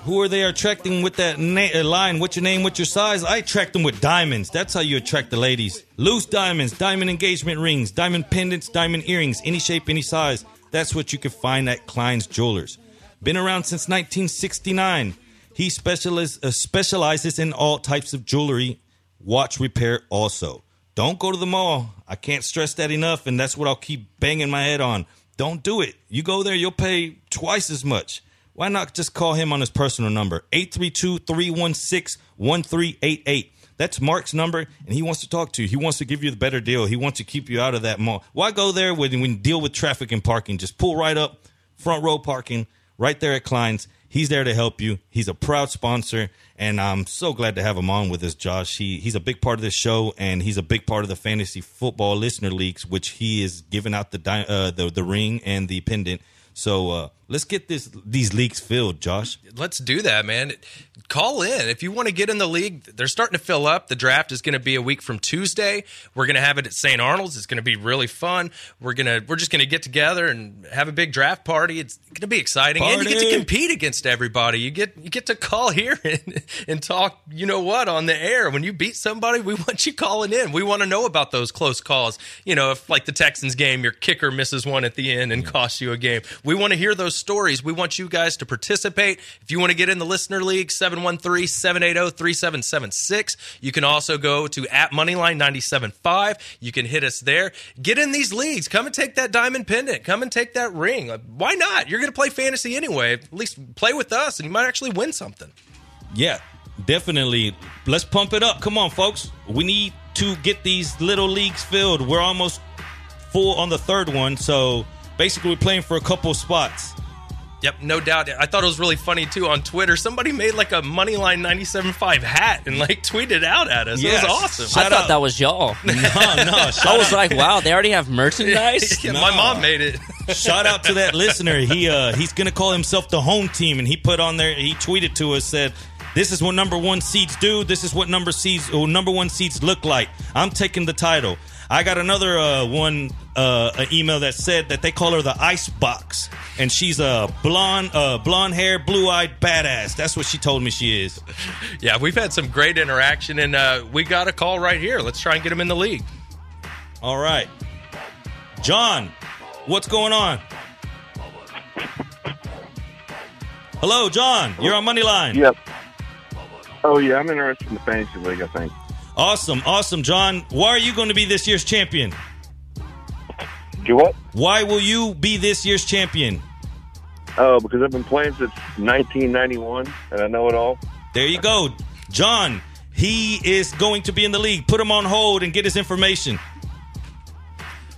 Who are they attracting with that na- line? What's your name? What's your size? I attract them with diamonds. That's how you attract the ladies. Loose diamonds, diamond engagement rings, diamond pendants, diamond earrings, any shape, any size. That's what you can find at Klein's Jewelers. Been around since nineteen sixty-nine. He specialize, uh, specializes in all types of jewelry, watch repair also. Don't go to the mall. I can't stress that enough, and that's what I'll keep banging my head on. Don't do it. You go there, you'll pay twice as much. Why not just call him on his personal number, eight three two, three one six, one three eight eight. That's Mark's number, and he wants to talk to you. He wants to give you the better deal. He wants to keep you out of that mall. Why go there when you deal with traffic and parking? Just pull right up, front row parking right there at Klein's. He's there to help you. He's a proud sponsor, and I'm so glad to have him on with us, Josh. He He's a big part of this show, and he's a big part of the Fantasy Football Listener Leagues, which he is giving out the uh, the, the ring and the pendant. So uh, let's get this these leagues filled, Josh. Let's do that, man. Call in. If you want to get in the league, they're starting to fill up. The draft is going to be a week from Tuesday. We're going to have it at Saint Arnold's. It's going to be really fun. We're going to we're just going to get together and have a big draft party. It's going to be exciting. Party. And you get to compete against everybody. You get you get to call here and, and talk, you know what, on the air. When you beat somebody, we want you calling in. We want to know about those close calls. You know, if like the Texans game, your kicker misses one at the end and yeah. costs you a game. We want to hear those stories. We want you guys to participate. If you want to get in the Listener League, seven one three, seven eight zero, three seven seven six. You can also go to at Moneyline ninety-seven point five. You can hit us there. Get in these leagues. Come and take that diamond pendant. Come and take that ring. Why not? You're going to play fantasy anyway. At least play with us, and you might actually win something. Yeah, definitely. Let's pump it up. Come on, folks. We need to get these little leagues filled. We're almost full on the third one, so... Basically, we're playing for a couple spots. Yep, no doubt. I thought it was really funny, too, on Twitter. Somebody made, like, a Moneyline ninety-seven point five hat and, like, tweeted out at us. Yes. It was awesome. Shout I thought out. That was y'all. No, no. I was like, wow, they already have merchandise? Yeah, no. My mom made it. Shout out to that listener. He uh, He's going to call himself the home team, and he put on there, he tweeted to us, said, this is what number one seeds do. This is what number seeds, or number one seeds look like. I'm taking the title. I got another uh, one, uh, an email that said that they call her the Ice Box, and she's a blonde, uh, blonde hair, blue eyed badass. That's what she told me she is. Yeah, we've had some great interaction, and uh, we got a call right here. Let's try and get him in the league. All right, John, what's going on? Hello, John. You're on Moneyline. Yep. Oh yeah, I'm interested in the fantasy league, I think. Awesome, awesome, John. Why are you going to be this year's champion? Do what? Why will you be this year's champion? Oh, because I've been playing since nineteen ninety-one, and I know it all. There you go. John, he is going to be in the league. Put him on hold and get his information.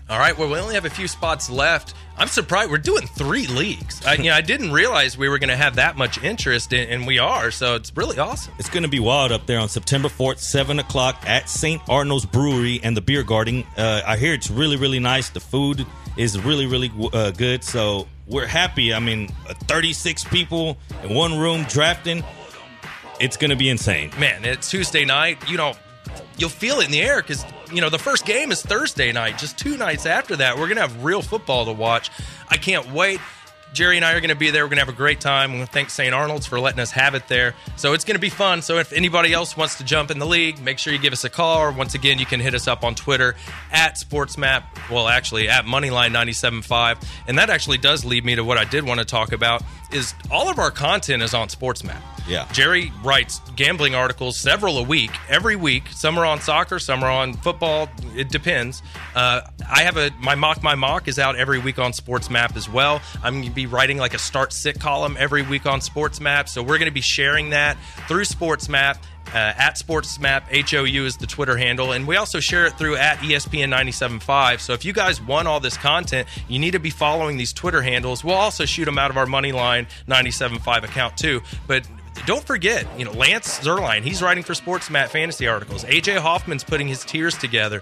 All right, well, we only have a few spots left. I'm surprised. We're doing three leagues. I, you know, I didn't realize we were going to have that much interest, in, and we are, so it's really awesome. It's going to be wild up there on September fourth, seven o'clock at Saint Arnold's Brewery and the Beer Garden. Uh, I hear it's really, really nice. The food is really, really uh, good, so we're happy. I mean, thirty-six people in one room drafting. It's going to be insane. Man, it's Tuesday night. You don't... You'll feel it in the air because, you know, the first game is Thursday night. Just two nights after that, we're going to have real football to watch. I can't wait. Jerry and I are going to be there. We're going to have a great time. We're going to thank Saint Arnold's for letting us have it there. So it's going to be fun. So if anybody else wants to jump in the league, make sure you give us a call. Or once again, you can hit us up on Twitter at SportsMap. Well, actually, at Moneyline ninety-seven point five. And that actually does lead me to what I did want to talk about is all of our content is on SportsMap. Yeah. Jerry writes gambling articles, several a week, every week. Some are on soccer, some are on football. It depends. Uh, I have a my mock. My mock is out every week on SportsMap as well. I'm going to be writing like a start sit column every week on SportsMap. So we're going to be sharing that through SportsMap. Uh, at SportsMap, H O U is the Twitter handle. And we also share it through at E S P N ninety-seven point five. So if you guys want all this content, you need to be following these Twitter handles. We'll also shoot them out of our Moneyline ninety-seven point five account too. But don't forget, you know, Lance Zierlein, he's writing for SportsMap fantasy articles. A J Hoffman's putting his tiers together.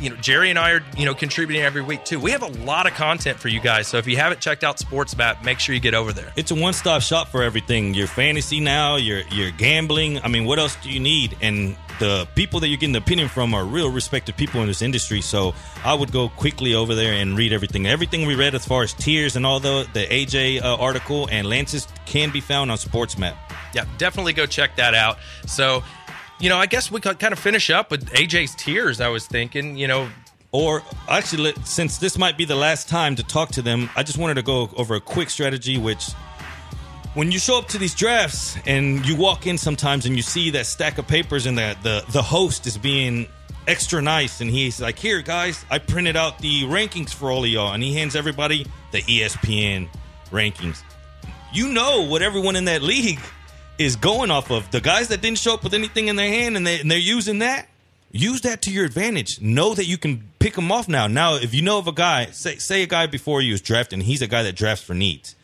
You know, Jerry and I are, you know, contributing every week, too. We have a lot of content for you guys. So if you haven't checked out SportsMap, make sure you get over there. It's a one-stop shop for everything. Your fantasy now, your, your gambling. I mean, what else do you need? And the people that you're getting the opinion from are real respected people in this industry. So I would go quickly over there and read everything. Everything we read as far as tiers and all the, the A J uh, article and Lance's can be found on SportsMap. Yeah, definitely go check that out. So, you know, I guess we could kind of finish up with A J's tiers, I was thinking, you know. Or actually, since this might be the last time to talk to them, I just wanted to go over a quick strategy, which when you show up to these drafts and you walk in sometimes and you see that stack of papers and the, the, the host is being extra nice and he's like, here, guys, I printed out the rankings for all of y'all. And he hands everybody the E S P N rankings. You know what everyone in that league is going off of. The guys that didn't show up with anything in their hand and, they, and they're using that, Use that to your advantage. Know that you can pick them off now. Now, if you know of a guy, say, say a guy before you is drafting, he's a guy that drafts for needs.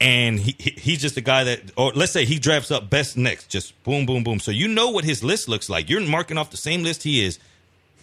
And he, he he's just a guy that, or let's say he drafts up best next, just boom, boom, boom. So you know what his list looks like. You're marking off the same list he is,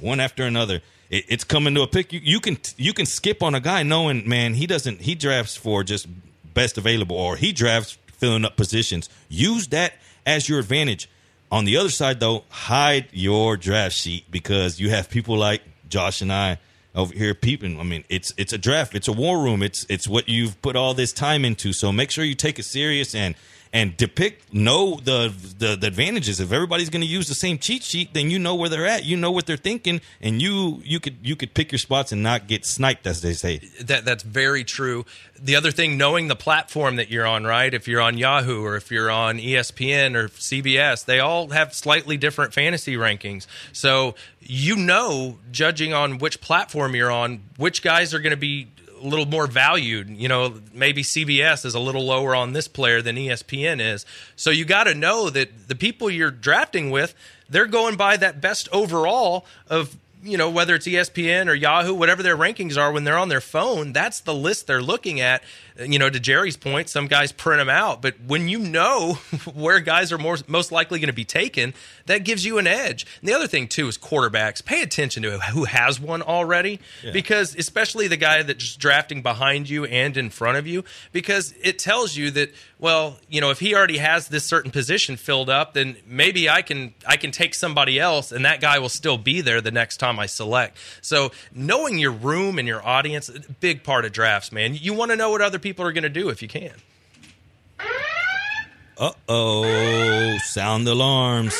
one after another. It, it's coming to a pick. You, you can you can skip on a guy knowing, man, he doesn't he drafts for just best available, or he drafts filling up positions. Use that as your advantage. On the other side, though, hide your draft sheet, because you have people like Josh and I over here peeping. I mean, it's it's a draft. It's a war room. It's it's what you've put all this time into. So make sure you take it serious and and depict, know the the, the advantages. If everybody's going to use the same cheat sheet, then you know where they're at. You know what they're thinking, and you you could you could pick your spots and not get sniped, as they say. That that's very true. The other thing, knowing the platform that you're on, right? If you're on Yahoo or if you're on E S P N or C B S, they all have slightly different fantasy rankings. So you know, judging on which platform you're on, which guys are going to be a little more valued. You know, maybe C B S is a little lower on this player than E S P N is. So you got to know that the people you're drafting with, they're going by that best overall of, you know, whether it's E S P N or Yahoo, whatever their rankings are when they're on their phone, that's the list they're looking at. You know, to Jerry's point, some guys print them out. But when you know where guys are more, most likely going to be taken, that gives you an edge. And the other thing, too, is quarterbacks. Pay attention to who has one already, yeah. because especially the guy that's drafting behind you and in front of you, because it tells you that, well, you know, if he already has this certain position filled up, then maybe I can I can take somebody else, and that guy will still be there the next time I select. So knowing your room and your audience, a big part of drafts, man. You want to know what other people are going to do if you can. Uh-oh, sound alarms.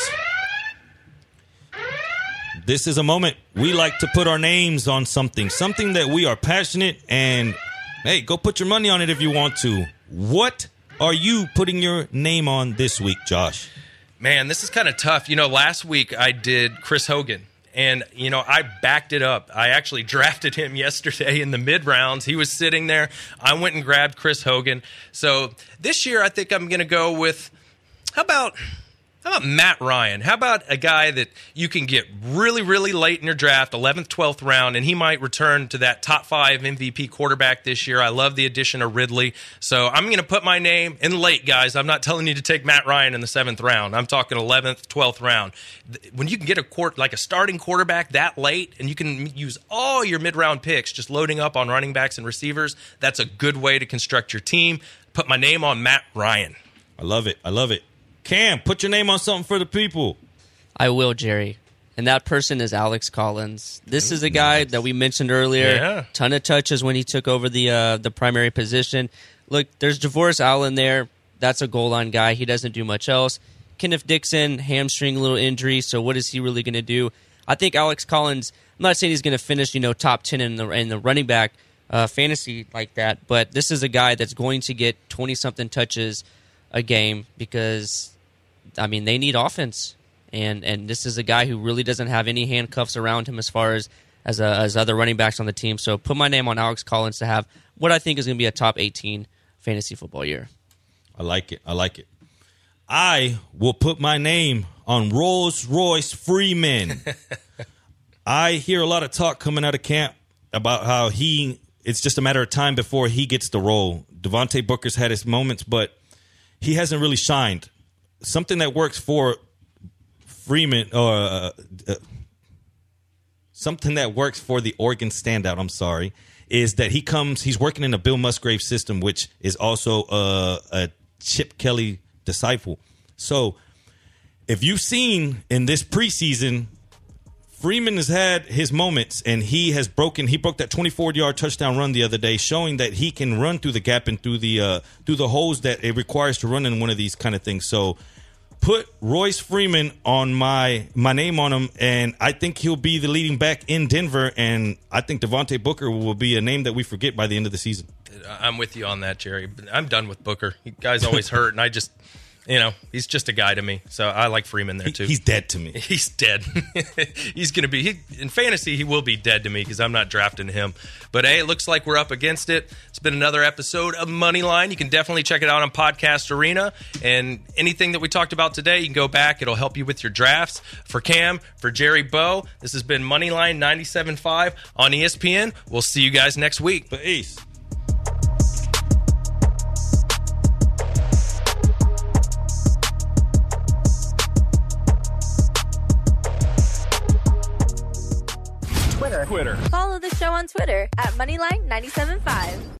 This is a moment we like to put our names on something, something that we are passionate, and hey, go put your money on it if you want to. What are you putting your name on this week, Josh? Man, this is kind of tough. You know, last week I did Chris Hogan. And, you know, I backed it up. I actually drafted him yesterday in the mid-rounds. He was sitting there. I went and grabbed Chris Hogan. So this year I think I'm going to go with, how about how about Matt Ryan? How about a guy that you can get really, really late in your draft, eleventh, twelfth round, and he might return to that top five M V P quarterback this year. I love the addition of Ridley. So I'm going to put my name in late, guys. I'm not telling you to take Matt Ryan in the seventh round. I'm talking eleventh, twelfth round. When you can get a court, like a starting quarterback that late, and you can use all your mid-round picks just loading up on running backs and receivers, that's a good way to construct your team. Put my name on Matt Ryan. I love it. I love it. Cam, put your name on something for the people. I will, Jerry. And that person is Alex Collins. This is a guy nice. that we mentioned earlier. Yeah. Ton of touches when he took over the uh, the primary position. Look, there's Javoris Allen there. That's a goal line guy. He doesn't do much else. Kenneth Dixon, hamstring, little injury. So what is he really going to do? I think Alex Collins, I'm not saying he's going to finish, you know, top ten in the in the running back uh, fantasy like that, but this is a guy that's going to get twenty-something touches a game because, I mean, they need offense, and and this is a guy who really doesn't have any handcuffs around him as far as as, a, as other running backs on the team. So put my name on Alex Collins to have what I think is going to be a top eighteen fantasy football year. I like it. I like it. I will put my name on Rolls-Royce Freeman. I hear a lot of talk coming out of camp about how he it's just a matter of time before he gets the role. Devontae Booker's had his moments, but he hasn't really shined. Something that works for Freeman, or uh, uh, something that works for the Oregon standout, I'm sorry, is that he comes, he's working in a Bill Musgrave system, which is also uh, a Chip Kelly disciple. So if you've seen in this preseason, Freeman has had his moments, and he has broken, he broke that twenty-four yard touchdown run the other day, showing that he can run through the gap and through the uh, through the holes that it requires to run in one of these kind of things. So put Royce Freeman on my my name on him, and I think he'll be the leading back in Denver, and I think Devontae Booker will be a name that we forget by the end of the season. I'm with you on that, Jerry. I'm done with Booker. You guys always hurt, and I just... You know, he's just a guy to me. So I like Freeman there, too. He, he's dead to me. He's dead. He's going to be, he, in fantasy, he will be dead to me because I'm not drafting him. But, hey, it looks like we're up against it. It's been another episode of Moneyline. You can definitely check it out on Podcast Arena. And anything that we talked about today, you can go back. It'll help you with your drafts. For Cam, for Jerry Bowe, this has been Moneyline ninety-seven point five on E S P N. We'll see you guys next week. Peace. Twitter. Follow the show on Twitter at Moneyline ninety-seven point five.